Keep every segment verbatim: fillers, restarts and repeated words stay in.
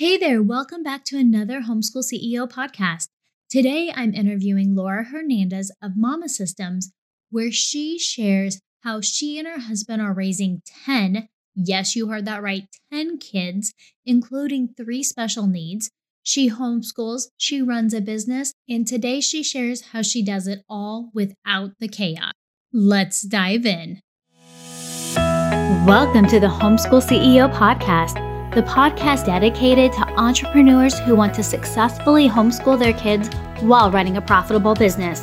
Hey there, welcome back to another Homeschool C E O podcast. Today, I'm interviewing Laura Hernandez of Mama Systems, where she shares how she and her husband are raising ten, yes, you heard that right, ten kids, including three special needs. She homeschools, she runs a business, and today she shares how she does it all without the chaos. Let's dive in. Welcome to the Homeschool C E O podcast. The podcast dedicated to entrepreneurs who want to successfully homeschool their kids while running a profitable business.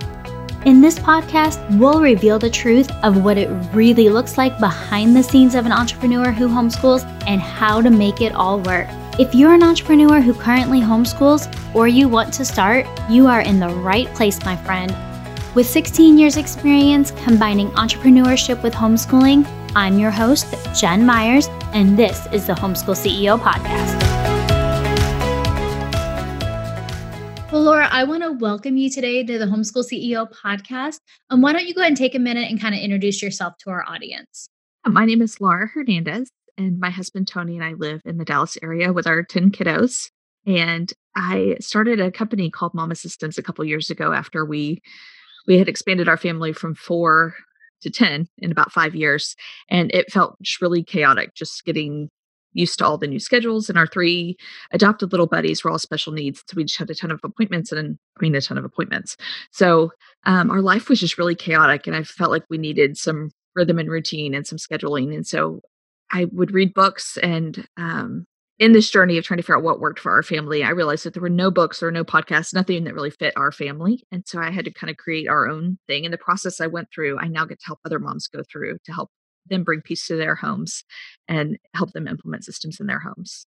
In this podcast, we'll reveal the truth of what it really looks like behind the scenes of an entrepreneur who homeschools and how to make it all work. If you're an entrepreneur who currently homeschools or you want to start, you are in the right place, my friend. With sixteen years experience combining entrepreneurship with homeschooling, I'm your host, Jen Myers, and this is the Homeschool C E O podcast. Well, Laura, I want to welcome you today to the Homeschool C E O podcast. Um, why don't you go ahead and take a minute and kind of introduce yourself to our audience? My name is Laura Hernandez, and my husband, Tony, and I live in the Dallas area with our ten kiddos. And I started a company called Mama Systems a couple years ago after we We had expanded our family from four to ten in about five years. And it felt just really chaotic, just getting used to all the new schedules. And our three adopted little buddies were all special needs. So we just had a ton of appointments and I mean, a ton of appointments. So um, our life was just really chaotic. And I felt like we needed some rhythm and routine and some scheduling. And so I would read books and, um, in this journey of trying to figure out what worked for our family, I realized that there were no books or no podcasts, nothing that really fit our family. And so I had to kind of create our own thing. And the process I went through, I now get to help other moms go through to help them bring peace to their homes and help them implement systems in their homes.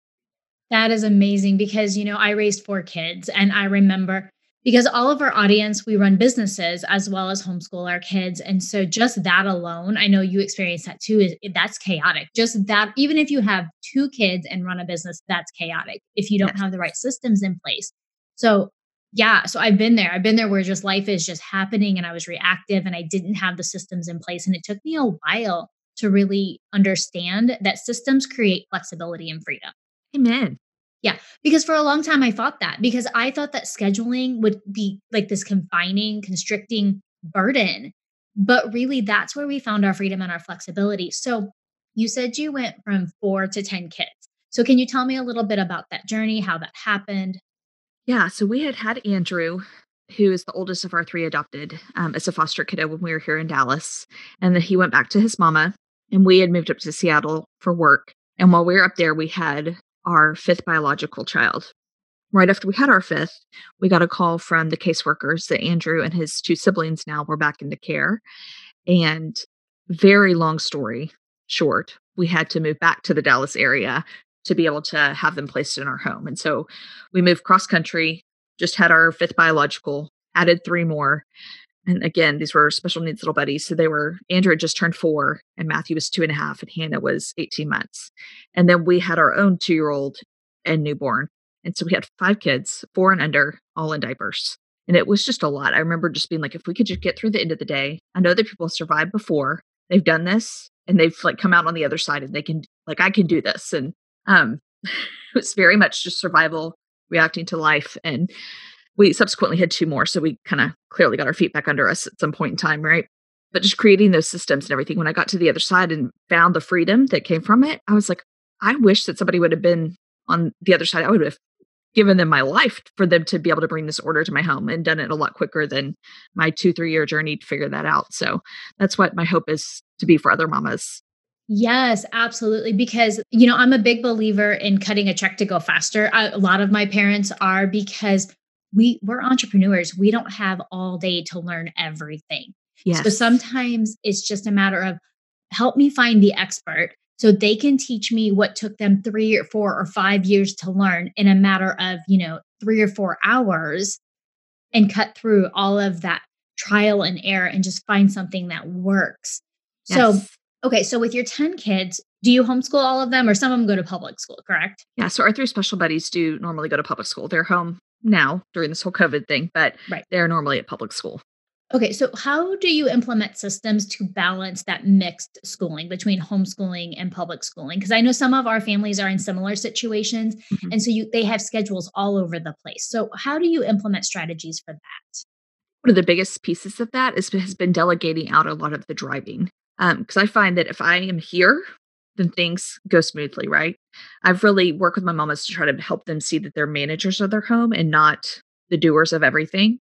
That is amazing because, you know, I raised four kids and I remember because all of our audience, we run businesses as well as homeschool our kids. And so just that alone, I know you experience that too, is that's chaotic. Just that, even if you have two kids and run a business, that's chaotic if you don't have the right systems in place. So yeah, so I've been there. I've been there where just life is just happening and I was reactive and I didn't have the systems in place. And it took me a while to really understand that systems create flexibility and freedom. Amen. Yeah, because for a long time I thought that because I thought that scheduling would be like this confining, constricting burden. But really that's where we found our freedom and our flexibility. So you said you went from four to ten kids. So can you tell me a little bit about that journey, how that happened? Yeah, so we had had Andrew, who is the oldest of our three adopted um, as a foster kiddo when we were here in Dallas. And then he went back to his mama and we had moved up to Seattle for work. And while we were up there, we had our fifth biological child. Right after we had our fifth, we got a call from the caseworkers that Andrew and his two siblings now were back into care. And very long story short, we had to move back to the Dallas area to be able to have them placed in our home. And so we moved cross country, just had our fifth biological, added three more. And again, these were special needs little buddies. So they were, Andrew had just turned four and Matthew was two and a half and Hannah was eighteen months. And then we had our own two-year-old and newborn. And so we had five kids, four and under, all in diapers. And it was just a lot. I remember just being like, if we could just get through the end of the day, I know that people have survived before, they've done this and they've like come out on the other side and they can like, I can do this. And um, it was very much just survival, reacting to life. And we subsequently had two more. So we kind of clearly got our feet back under us at some point in time, right? But just creating those systems and everything, when I got to the other side and found the freedom that came from it, I was like, I wish that somebody would have been on the other side. I would have given them my life for them to be able to bring this order to my home and done it a lot quicker than my two, three year journey to figure that out. So that's what my hope is to be for other mamas. Yes, absolutely. Because, you know, I'm a big believer in cutting a check to go faster. I, a lot of my parents are because We we're entrepreneurs. We don't have all day to learn everything. Yes. So sometimes it's just a matter of help me find the expert so they can teach me what took them three or four or five years to learn in a matter of, you know, three or four hours and cut through all of that trial and error and just find something that works. Yes. So, okay. So with your ten kids, do you homeschool all of them or some of them go to public school, correct? Yeah. So our three special buddies do normally go to public school. They're home now during this whole COVID thing, but right. They're normally at public school. Okay, so how do you implement systems to balance that mixed schooling between homeschooling and public schooling? Because I know some of our families are in similar situations, mm-hmm. and so you, they have schedules all over the place. So how do you implement strategies for that? One of the biggest pieces of that is has been delegating out a lot of the driving, because um, I find that if I am here, then things go smoothly, right? I've really worked with my mamas to try to help them see that they're managers of their home and not the doers of everything.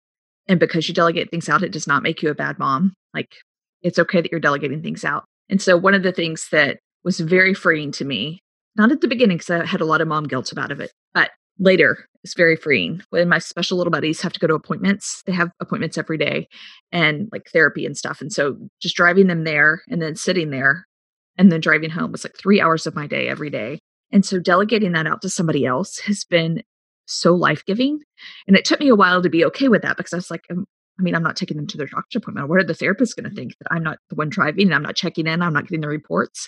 And because you delegate things out, it does not make you a bad mom. Like, it's okay that you're delegating things out. And so one of the things that was very freeing to me, not at the beginning, because I had a lot of mom guilt about it, but later it's very freeing when my special little buddies have to go to appointments. They have appointments every day and like therapy and stuff. And so just driving them there and then sitting there and then driving home was like three hours of my day every day. And so delegating that out to somebody else has been so life-giving. And it took me a while to be okay with that, because I was like, I mean, I'm not taking them to their doctor's appointment. What are the therapists going to think? That I'm not the one driving and I'm not checking in. I'm not getting the reports.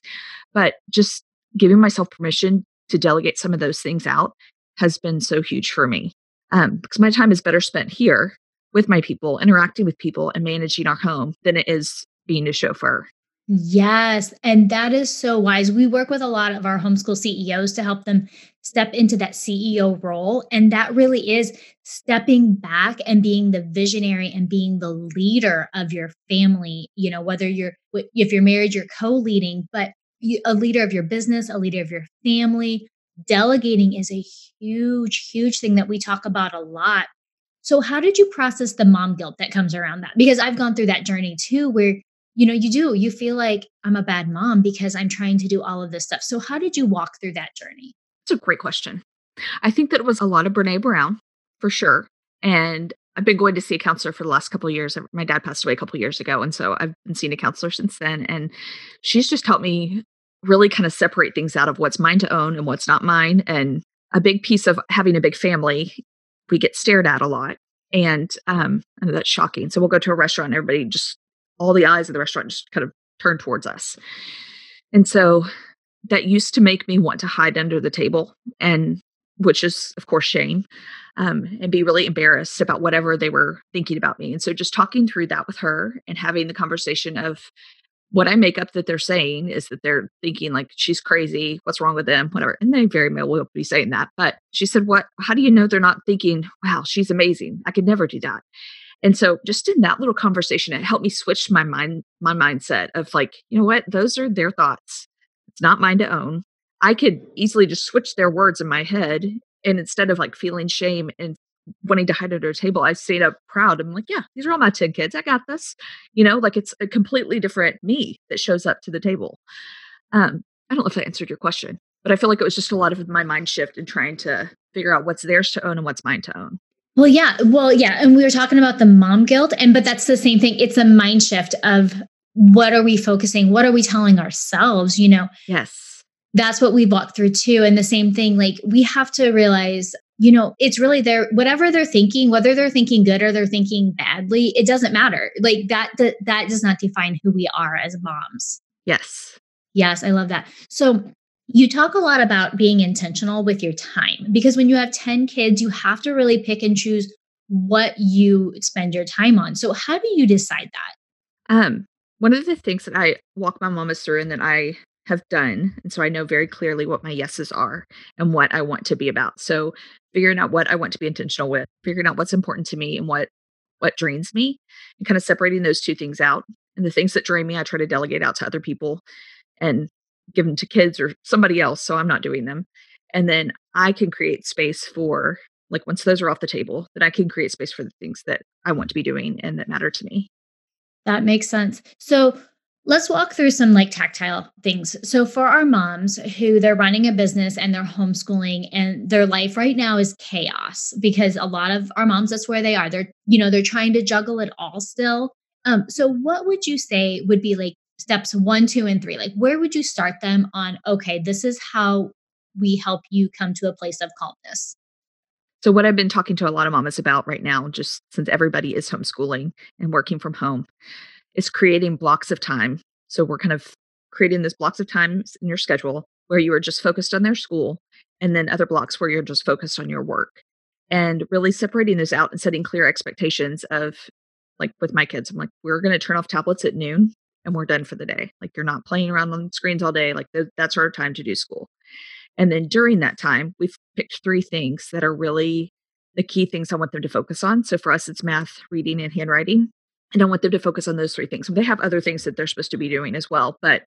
But just giving myself permission to delegate some of those things out has been so huge for me, um, because my time is better spent here with my people, interacting with people and managing our home than it is being a chauffeur. Yes. And that is so wise. We work with a lot of our homeschool C E Os to help them step into that C E O role. And that really is stepping back and being the visionary and being the leader of your family. You know, whether you're, if you're married, you're co-leading, but you, a leader of your business, a leader of your family. Delegating is a huge, huge thing that we talk about a lot. So how did you process the mom guilt that comes around that? Because I've gone through that journey too, where you know, you do, you feel like I'm a bad mom because I'm trying to do all of this stuff. So how did you walk through that journey? It's a great question. I think that it was a lot of Brené Brown for sure. And I've been going to see a counselor for the last couple of years. My dad passed away a couple of years ago. And so I've been seeing a counselor since then. And she's just helped me really kind of separate things out of what's mine to own and what's not mine. And a big piece of having a big family, we get stared at a lot. And um, I know that's shocking. So we'll go to a restaurant and everybody just, all the eyes of the restaurant just kind of turned towards us. And so that used to make me want to hide under the table, and which is, of course, shame, um, and be really embarrassed about whatever they were thinking about me. And so just talking through that with her and having the conversation of what I make up that they're saying is that they're thinking like, she's crazy, what's wrong with them, whatever. And they very well will be saying that. But she said, what, how do you know they're not thinking, wow, she's amazing. I could never do that. And so just in that little conversation, it helped me switch my mind, my mindset of like, you know what, those are their thoughts. It's not mine to own. I could easily just switch their words in my head. And instead of like feeling shame and wanting to hide under a table, I stayed up proud. I'm like, yeah, these are all my ten kids. I got this. You know, like it's a completely different me that shows up to the table. Um, I don't know if I answered your question, but I feel like it was just a lot of my mind shift and trying to figure out what's theirs to own and what's mine to own. Well, yeah. Well, yeah. And we were talking about the mom guilt, and, but that's the same thing. It's a mind shift of what are we focusing? What are we telling ourselves? You know, yes, that's what we walked through too. And the same thing, like we have to realize, you know, it's really their, whatever they're thinking, whether they're thinking good or they're thinking badly, it doesn't matter. Like that, that, that does not define who we are as moms. Yes. Yes. I love that. So you talk a lot about being intentional with your time, because when you have ten kids, you have to really pick and choose what you spend your time on. So how do you decide that? Um, one of the things that I walk my mamas through and that I have done, and so I know very clearly what my yeses are and what I want to be about. So figuring out what I want to be intentional with, figuring out what's important to me and what what drains me, and kind of separating those two things out. And the things that drain me, I try to delegate out to other people and give them to kids or somebody else. So I'm not doing them. And then I can create space for, like, once those are off the table, then I can create space for the things that I want to be doing and that matter to me. That makes sense. So let's walk through some like tactile things. So for our moms who they're running a business and they're homeschooling and their life right now is chaos, because a lot of our moms, that's where they are. They're, you know, they're trying to juggle it all still. Um, so what would you say would be like steps one, two, and three? Like, where would you start them on? Okay, this is how we help you come to a place of calmness. So what I've been talking to a lot of mamas about right now, just since everybody is homeschooling and working from home, is creating blocks of time. So we're kind of creating these blocks of time in your schedule where you are just focused on their school, and then other blocks where you're just focused on your work, and really separating those out and setting clear expectations of, like with my kids, I'm like, we're going to turn off tablets at noon and we're done for the day. Like, you're not playing around on screens all day. Like th- that's our time to do school. And then during that time, we've picked three things that are really the key things I want them to focus on. So for us, it's math, reading, and handwriting. And I want them to focus on those three things. And they have other things that they're supposed to be doing as well. But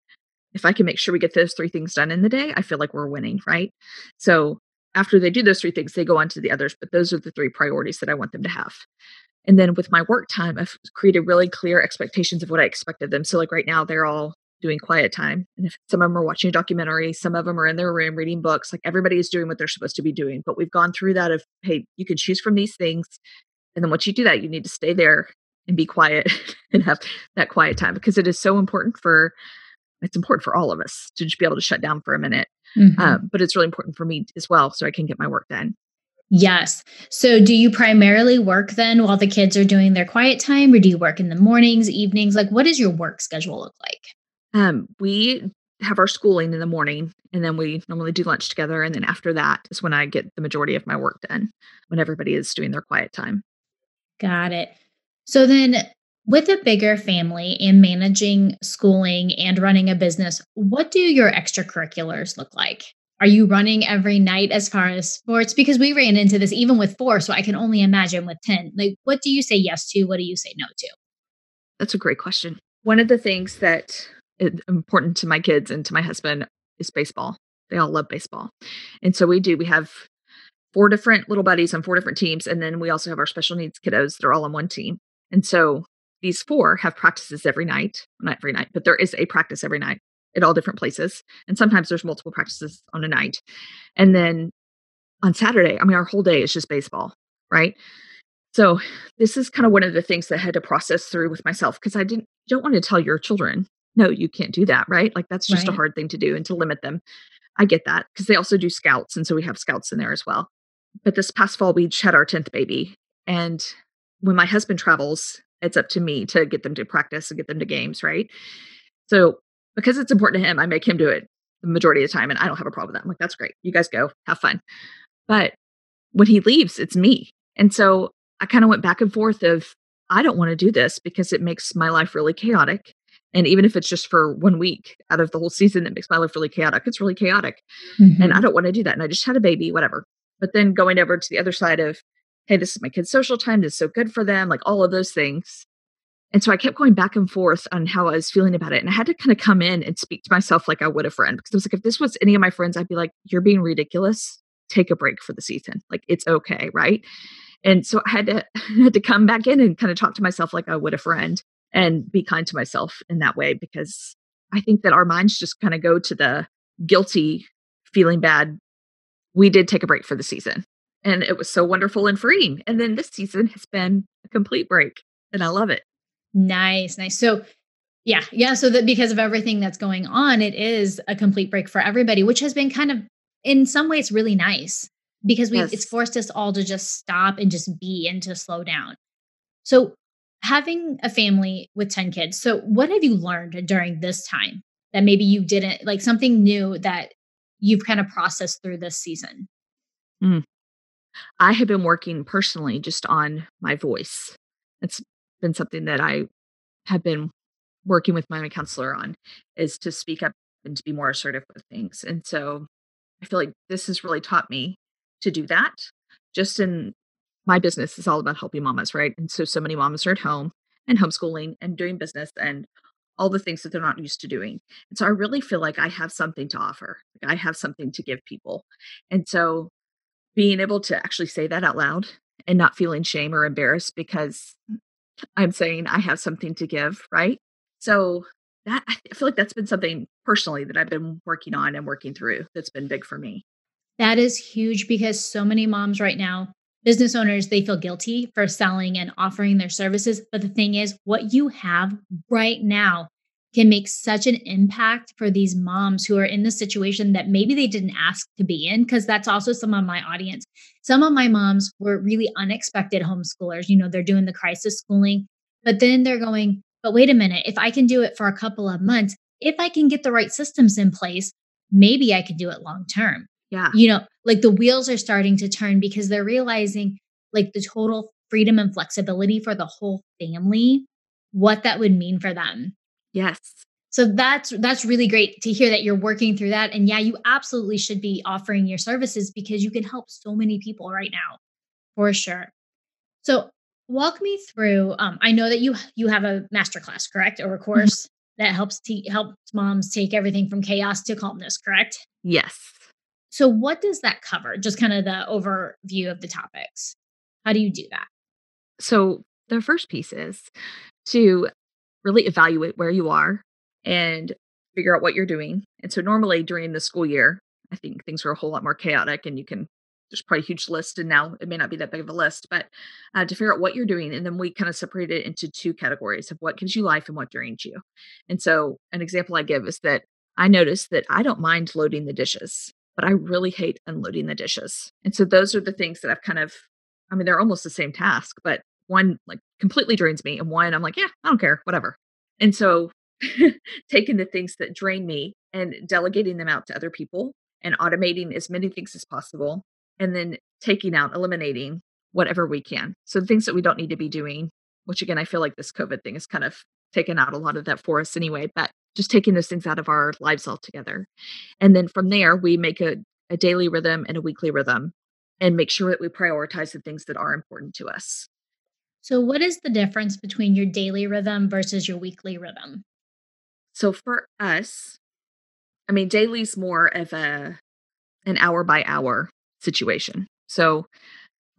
if I can make sure we get those three things done in the day, I feel like we're winning, right? So after they do those three things, they go on to the others. But those are the three priorities that I want them to have. And then with my work time, I've created really clear expectations of what I expect of them. So like right now, they're all doing quiet time. And if some of them are watching a documentary, some of them are in their room reading books, like everybody is doing what they're supposed to be doing. But we've gone through that of, hey, you can choose from these things. And then once you do that, you need to stay there and be quiet and have that quiet time, because it is so important for, it's important for all of us to just be able to shut down for a minute. Mm-hmm. Uh, but it's really important for me as well, so I can get my work done. Yes. So do you primarily work then while the kids are doing their quiet time, or do you work in the mornings, evenings? Like, what does your work schedule look like? Um, we have our schooling in the morning, and then we normally do lunch together. And then after that is when I get the majority of my work done, when everybody is doing their quiet time. Got it. So then with a bigger family and managing schooling and running a business, what do your extracurriculars look like? Are you running every night as far as sports? Because we ran into this even with four, so I can only imagine with ten. Like, what do you say yes to? What do you say no to? That's a great question. One of the things that is important to my kids and to my husband is baseball. They all love baseball. And so we do. We have four different little buddies on four different teams. And then we also have our special needs kiddos. They're all on one team. And so these four have practices every night. Not every night, but there is a practice every night at all different places. And sometimes there's multiple practices on a night. And then on Saturday, I mean, our whole day is just baseball, right? So this is kind of one of the things that I had to process through with myself, because I didn't, you don't want to tell your children, no, you can't do that, right? Like, that's just right. A hard thing to do and to limit them. I get that, because they also do scouts. And so we have scouts in there as well. But this past fall, we had our tenth baby. And when my husband travels, it's up to me to get them to practice and get them to games, right? So because it's important to him, I make him do it the majority of the time, and I don't have a problem with that. I'm like, that's great. You guys go, have fun. But when he leaves, it's me. And so I kind of went back and forth of, I don't want to do this because it makes my life really chaotic. And even if it's just for one week out of the whole season that makes my life really chaotic, it's really chaotic. Mm-hmm. And I don't want to do that. And I just had a baby, whatever. But then going over to the other side of, hey, this is my kid's social time. This is so good for them. Like, all of those things. And so I kept going back and forth on how I was feeling about it. And I had to kind of come in and speak to myself like I would a friend, because I was like, if this was any of my friends, I'd be like, you're being ridiculous. Take a break for the season. Like, it's okay. Right. And so I had to, I had to come back in and kind of talk to myself like I would a friend and be kind to myself in that way, because I think that our minds just kind of go to the guilty, feeling bad. We did take a break for the season, and it was so wonderful and freeing. And then this season has been a complete break, and I love it. Nice. Nice. So yeah. Yeah. So that because of everything that's going on, it is a complete break for everybody, which has been kind of in some ways really nice, because we, yes. It's forced us all to just stop and just be and to slow down. So having a family with ten kids. So what have you learned during this time that maybe you didn't, like something new that you've kind of processed through this season? Mm. I have been working personally just on my voice. It's been something that I have been working with my counselor on, is to speak up and to be more assertive with things. And so I feel like this has really taught me to do that. Just in my business is all about helping mamas, right? And so so many mamas are at home and homeschooling and doing business and all the things that they're not used to doing. And so I really feel like I have something to offer. Like, I have something to give people. And so being able to actually say that out loud and not feeling shame or embarrassed, because I'm saying I have something to give, right? So that, I feel like that's been something personally that I've been working on and working through that's been big for me. That is huge, because so many moms right now, business owners, they feel guilty for selling and offering their services. But the thing is, what you have right now can make such an impact for these moms who are in the situation that maybe they didn't ask to be in, because that's also some of my audience. Some of my moms were really unexpected homeschoolers. You know, they're doing the crisis schooling, but then they're going, but wait a minute, if I can do it for a couple of months, if I can get the right systems in place, maybe I can do it long-term. Yeah. You know, like the wheels are starting to turn, because they're realizing like the total freedom and flexibility for the whole family, what that would mean for them. Yes. So that's, that's really great to hear that you're working through that. And yeah, you absolutely should be offering your services because you can help so many people right now, for sure. So walk me through, um, I know that you, you have a masterclass, correct? Or a course mm-hmm. that helps te- helps moms take everything from chaos to calmness, correct? Yes. So what does that cover? Just kind of the overview of the topics. How do you do that? So the first piece is to really evaluate where you are and figure out what you're doing. And so normally during the school year, I think things are a whole lot more chaotic and you can, there's probably a huge list and now it may not be that big of a list, but uh, to figure out what you're doing. And then we kind of separate it into two categories of what gives you life and what drains you. And so an example I give is that I noticed that I don't mind loading the dishes, but I really hate unloading the dishes. And so those are the things that I've kind of, I mean, they're almost the same task, but one like completely drains me and one I'm like, yeah, I don't care, whatever. And so taking the things that drain me and delegating them out to other people and automating as many things as possible. And then taking out, eliminating whatever we can. So the things that we don't need to be doing, which again, I feel like this COVID thing has kind of taken out a lot of that for us anyway, but just taking those things out of our lives altogether. And then from there, we make a, a daily rhythm and a weekly rhythm and make sure that we prioritize the things that are important to us. So what is the difference between your daily rhythm versus your weekly rhythm? So for us, I mean, daily's more of a an hour by hour situation. So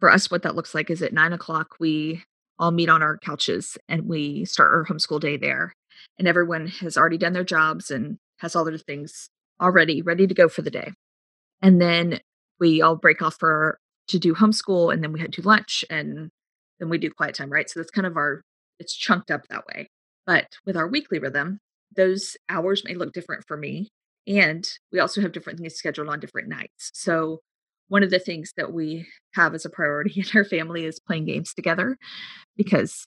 for us, what that looks like is at nine o'clock, we all meet on our couches and we start our homeschool day there. And everyone has already done their jobs and has all their things already ready to go for the day. And then we all break off for to do homeschool and then we head to lunch and then we do quiet time, right? So that's kind of our, it's chunked up that way. But with our weekly rhythm, those hours may look different for me. And we also have different things scheduled on different nights. So one of the things that we have as a priority in our family is playing games together because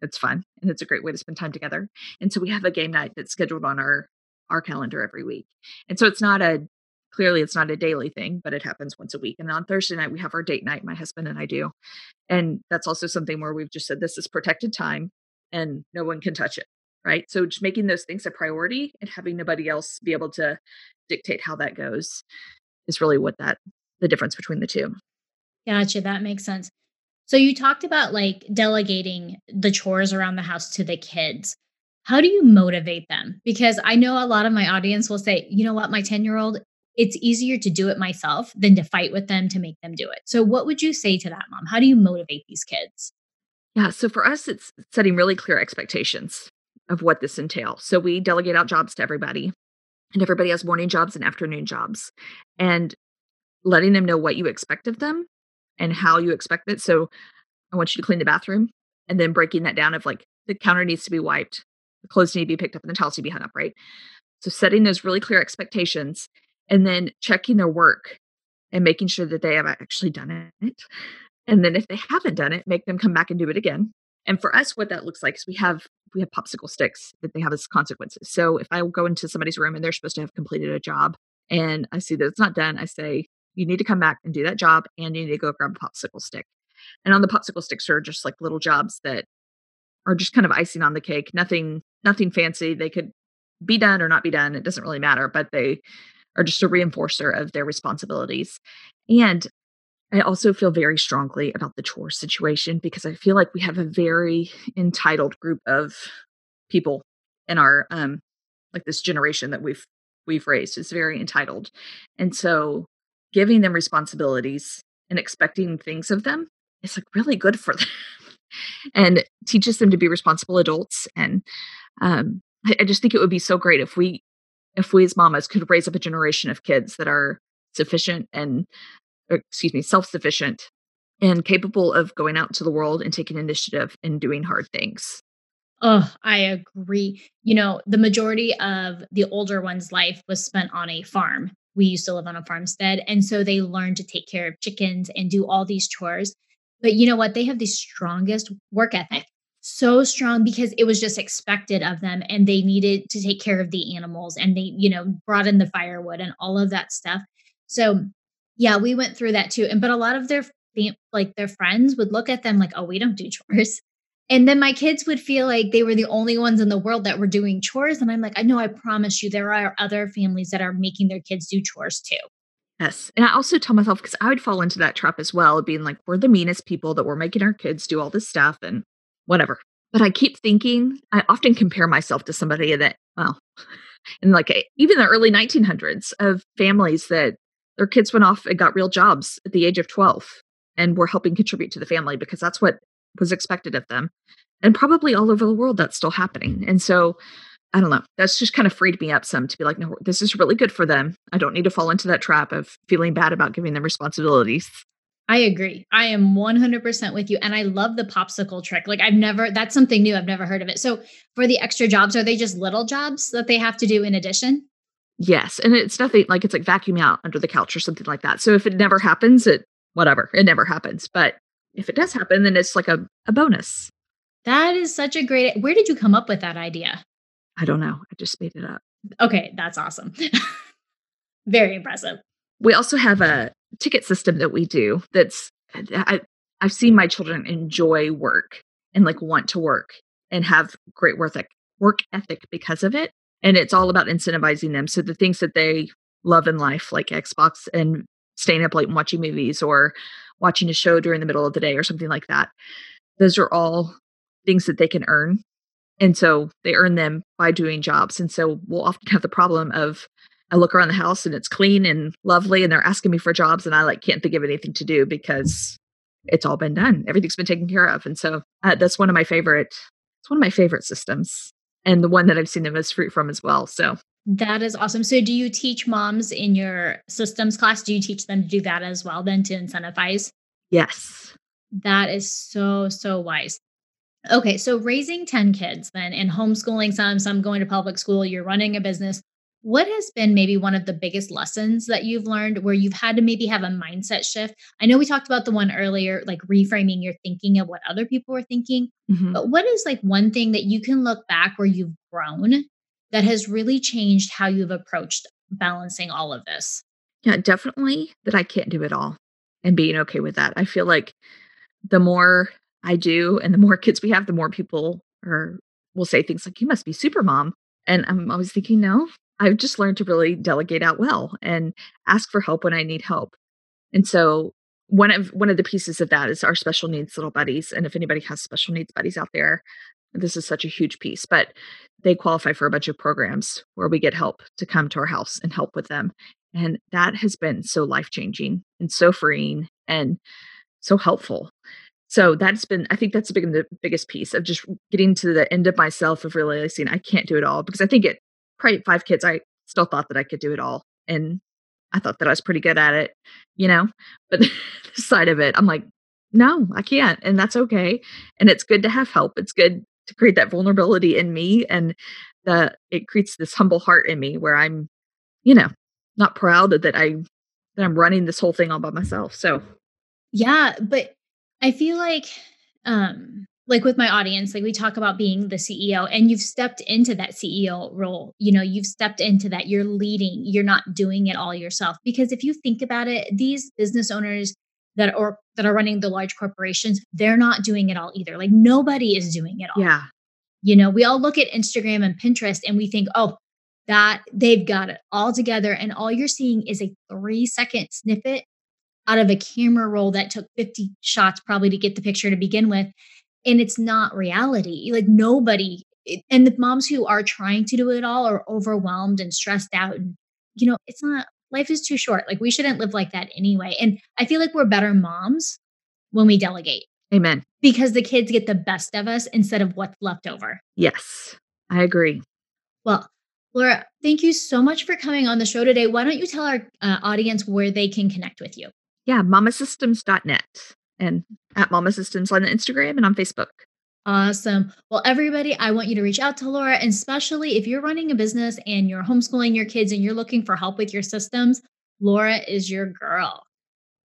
it's fun and it's a great way to spend time together. And so we have a game night that's scheduled on our, our calendar every week. And so it's not a, clearly it's not a daily thing, but it happens once a week. And on Thursday night, we have our date night, my husband and I do. And that's also something where we've just said, this is protected time and no one can touch it. Right. So just making those things a priority and having nobody else be able to dictate how that goes is really what that the difference between the two. Gotcha. That makes sense. So you talked about like delegating the chores around the house to the kids. How do you motivate them? Because I know a lot of my audience will say, you know what, my ten-year-old, it's easier to do it myself than to fight with them to make them do it. So what would you say to that, Mom? How do you motivate these kids? Yeah. So for us, it's setting really clear expectations of what this entails. So we delegate out jobs to everybody and everybody has morning jobs and afternoon jobs. And letting them know what you expect of them and how you expect it. So I want you to clean the bathroom and then breaking that down of like the counter needs to be wiped, the clothes need to be picked up and the towels need to be hung up, right? So setting those really clear expectations and then checking their work and making sure that they have actually done it. And then if they haven't done it, make them come back and do it again. And for us, what that looks like is we have we have popsicle sticks that they have as consequences. So if I go into somebody's room and they're supposed to have completed a job and I see that it's not done, I say, you need to come back and do that job and you need to go grab a popsicle stick. And on the popsicle sticks are just like little jobs that are just kind of icing on the cake. Nothing, nothing fancy. They could be done or not be done. It doesn't really matter, but they are just a reinforcer of their responsibilities. And I also feel very strongly about the chore situation because I feel like we have a very entitled group of people in our, um, like this generation that we've, we've raised is very entitled. And so giving them responsibilities and expecting things of them is like really good for them and teaches them to be responsible adults. And um, I, I just think it would be so great if we, if we as mamas could raise up a generation of kids that are sufficient and, or excuse me, self-sufficient and capable of going out to the world and taking initiative and doing hard things. Oh, I agree. You know, the majority of the older one's life was spent on a farm. We used to live on a farmstead. And so they learned to take care of chickens and do all these chores. But you know what? They have the strongest work ethic, so strong because it was just expected of them. And they needed to take care of the animals and they, you know, brought in the firewood and all of that stuff. So yeah, we went through that too. And, but a lot of their the, like their friends would look at them like, oh, we don't do chores. And then my kids would feel like they were the only ones in the world that were doing chores. And I'm like, I know, I promise you, there are other families that are making their kids do chores too. Yes. And I also tell myself, because I would fall into that trap as well, being like, we're the meanest people that we're making our kids do all this stuff and whatever. But I keep thinking, I often compare myself to somebody that, well, in like a, even the early nineteen hundreds of families that their kids went off and got real jobs at the age of twelve and were helping contribute to the family because that's what was expected of them. And probably all over the world, that's still happening. And so, I don't know, that's just kind of freed me up some to be like, no, this is really good for them. I don't need to fall into that trap of feeling bad about giving them responsibilities. I agree. I am one hundred percent with you. And I love the popsicle trick. Like I've never, that's something new. I've never heard of it. So for the extra jobs, are they just little jobs that they have to do in addition? Yes. And it's nothing like, it's like vacuuming out under the couch or something like that. So if it never happens, it, whatever, it never happens. But if it does happen, then it's like a, a bonus. That is such a great, where did you come up with that idea? I don't know. I just made it up. Okay. That's awesome. Very impressive. We also have a ticket system that we do that's, I, I've seen my children enjoy work and like want to work and have great work ethic, work ethic because of it. And it's all about incentivizing them. So the things that they love in life, like Xbox and staying up late and watching movies or watching a show during the middle of the day or something like that, those are all things that they can earn. And so they earn them by doing jobs. And so we'll often have the problem of, I look around the house and it's clean and lovely and they're asking me for jobs and I like can't think of anything to do because it's all been done. Everything's been taken care of. And so uh, that's one of my favorite, it's one of my favorite systems and the one that I've seen the most fruit from as well. So that is awesome. So do you teach moms in your systems class? Do you teach them to do that as well then to incentivize? Yes. That is so, so wise. Okay. So raising ten kids then and homeschooling some, some going to public school, you're running a business. What has been maybe one of the biggest lessons that you've learned where you've had to maybe have a mindset shift? I know we talked about the one earlier, like reframing your thinking of what other people were thinking, mm-hmm. but what is like one thing that you can look back where you've grown that has really changed how you've approached balancing all of this? Yeah, definitely that I can't do it all and being okay with that. I feel like the more I do and the more kids we have, the more people are, will say things like, you must be super mom. And I'm always thinking, no. I've just learned to really delegate out well and ask for help when I need help. And so one of one of the pieces of that is our special needs little buddies. And if anybody has special needs buddies out there, this is such a huge piece, but they qualify for a bunch of programs where we get help to come to our house and help with them. And that has been so life-changing and so freeing and so helpful. So that's been, I think that's the, big, the biggest piece of just getting to the end of myself of realizing I can't do it all because I think it, probably five kids, I still thought that I could do it all. And I thought that I was pretty good at it, you know, but the side of it, I'm like, no, I can't. And that's okay. And it's good to have help. It's good to create that vulnerability in me. And the, it creates this humble heart in me where I'm, you know, not proud that I, that I'm running this whole thing all by myself. So. Yeah. But I feel like, um, like with my audience, like we talk about being the C E O and you've stepped into that C E O role. You know, you've stepped into that. You're leading, you're not doing it all yourself. Because if you think about it, these business owners that are, that are running the large corporations, they're not doing it all either. Like nobody is doing it all. Yeah. You know, we all look at Instagram and Pinterest and we think, oh, that they've got it all together. And all you're seeing is a three second snippet out of a camera roll that took fifty shots probably to get the picture to begin with. And it's not reality. Like nobody, and the moms who are trying to do it all are overwhelmed and stressed out. And, you know, it's not, life is too short. Like we shouldn't live like that anyway. And I feel like we're better moms when we delegate. Amen. Because the kids get the best of us instead of what's left over. Yes, I agree. Well, Laura, thank you so much for coming on the show today. Why don't you tell our uh, audience where they can connect with you? Yeah, mama systems dot net. And at Mama Systems on Instagram and on Facebook. Awesome. Well, everybody, I want you to reach out to Laura, and especially if you're running a business and you're homeschooling your kids and you're looking for help with your systems, Laura is your girl.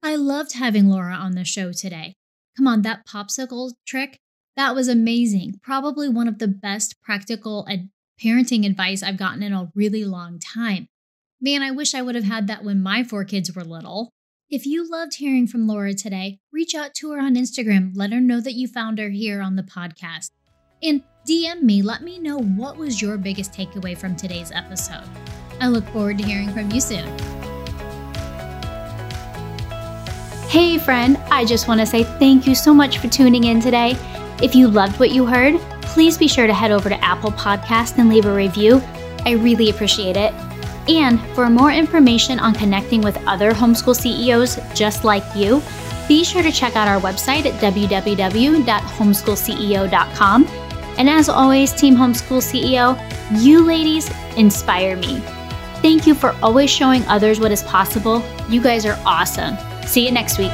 I loved having Laura on the show today. Come on, that popsicle trick, that was amazing. Probably one of the best practical ad- parenting advice I've gotten in a really long time. Man, I wish I would have had that when my four kids were little. If you loved hearing from Laura today, reach out to her on Instagram. Let her know that you found her here on the podcast. And D M me. Let me know what was your biggest takeaway from today's episode. I look forward to hearing from you soon. Hey friend, I just want to say thank you so much for tuning in today. If you loved what you heard, please be sure to head over to Apple Podcasts and leave a review. I really appreciate it. And for more information on connecting with other homeschool C E Os just like you, be sure to check out our website at w w w dot homeschool c e o dot com. And as always, Team Homeschool C E O, you ladies inspire me. Thank you for always showing others what is possible. You guys are awesome. See you next week.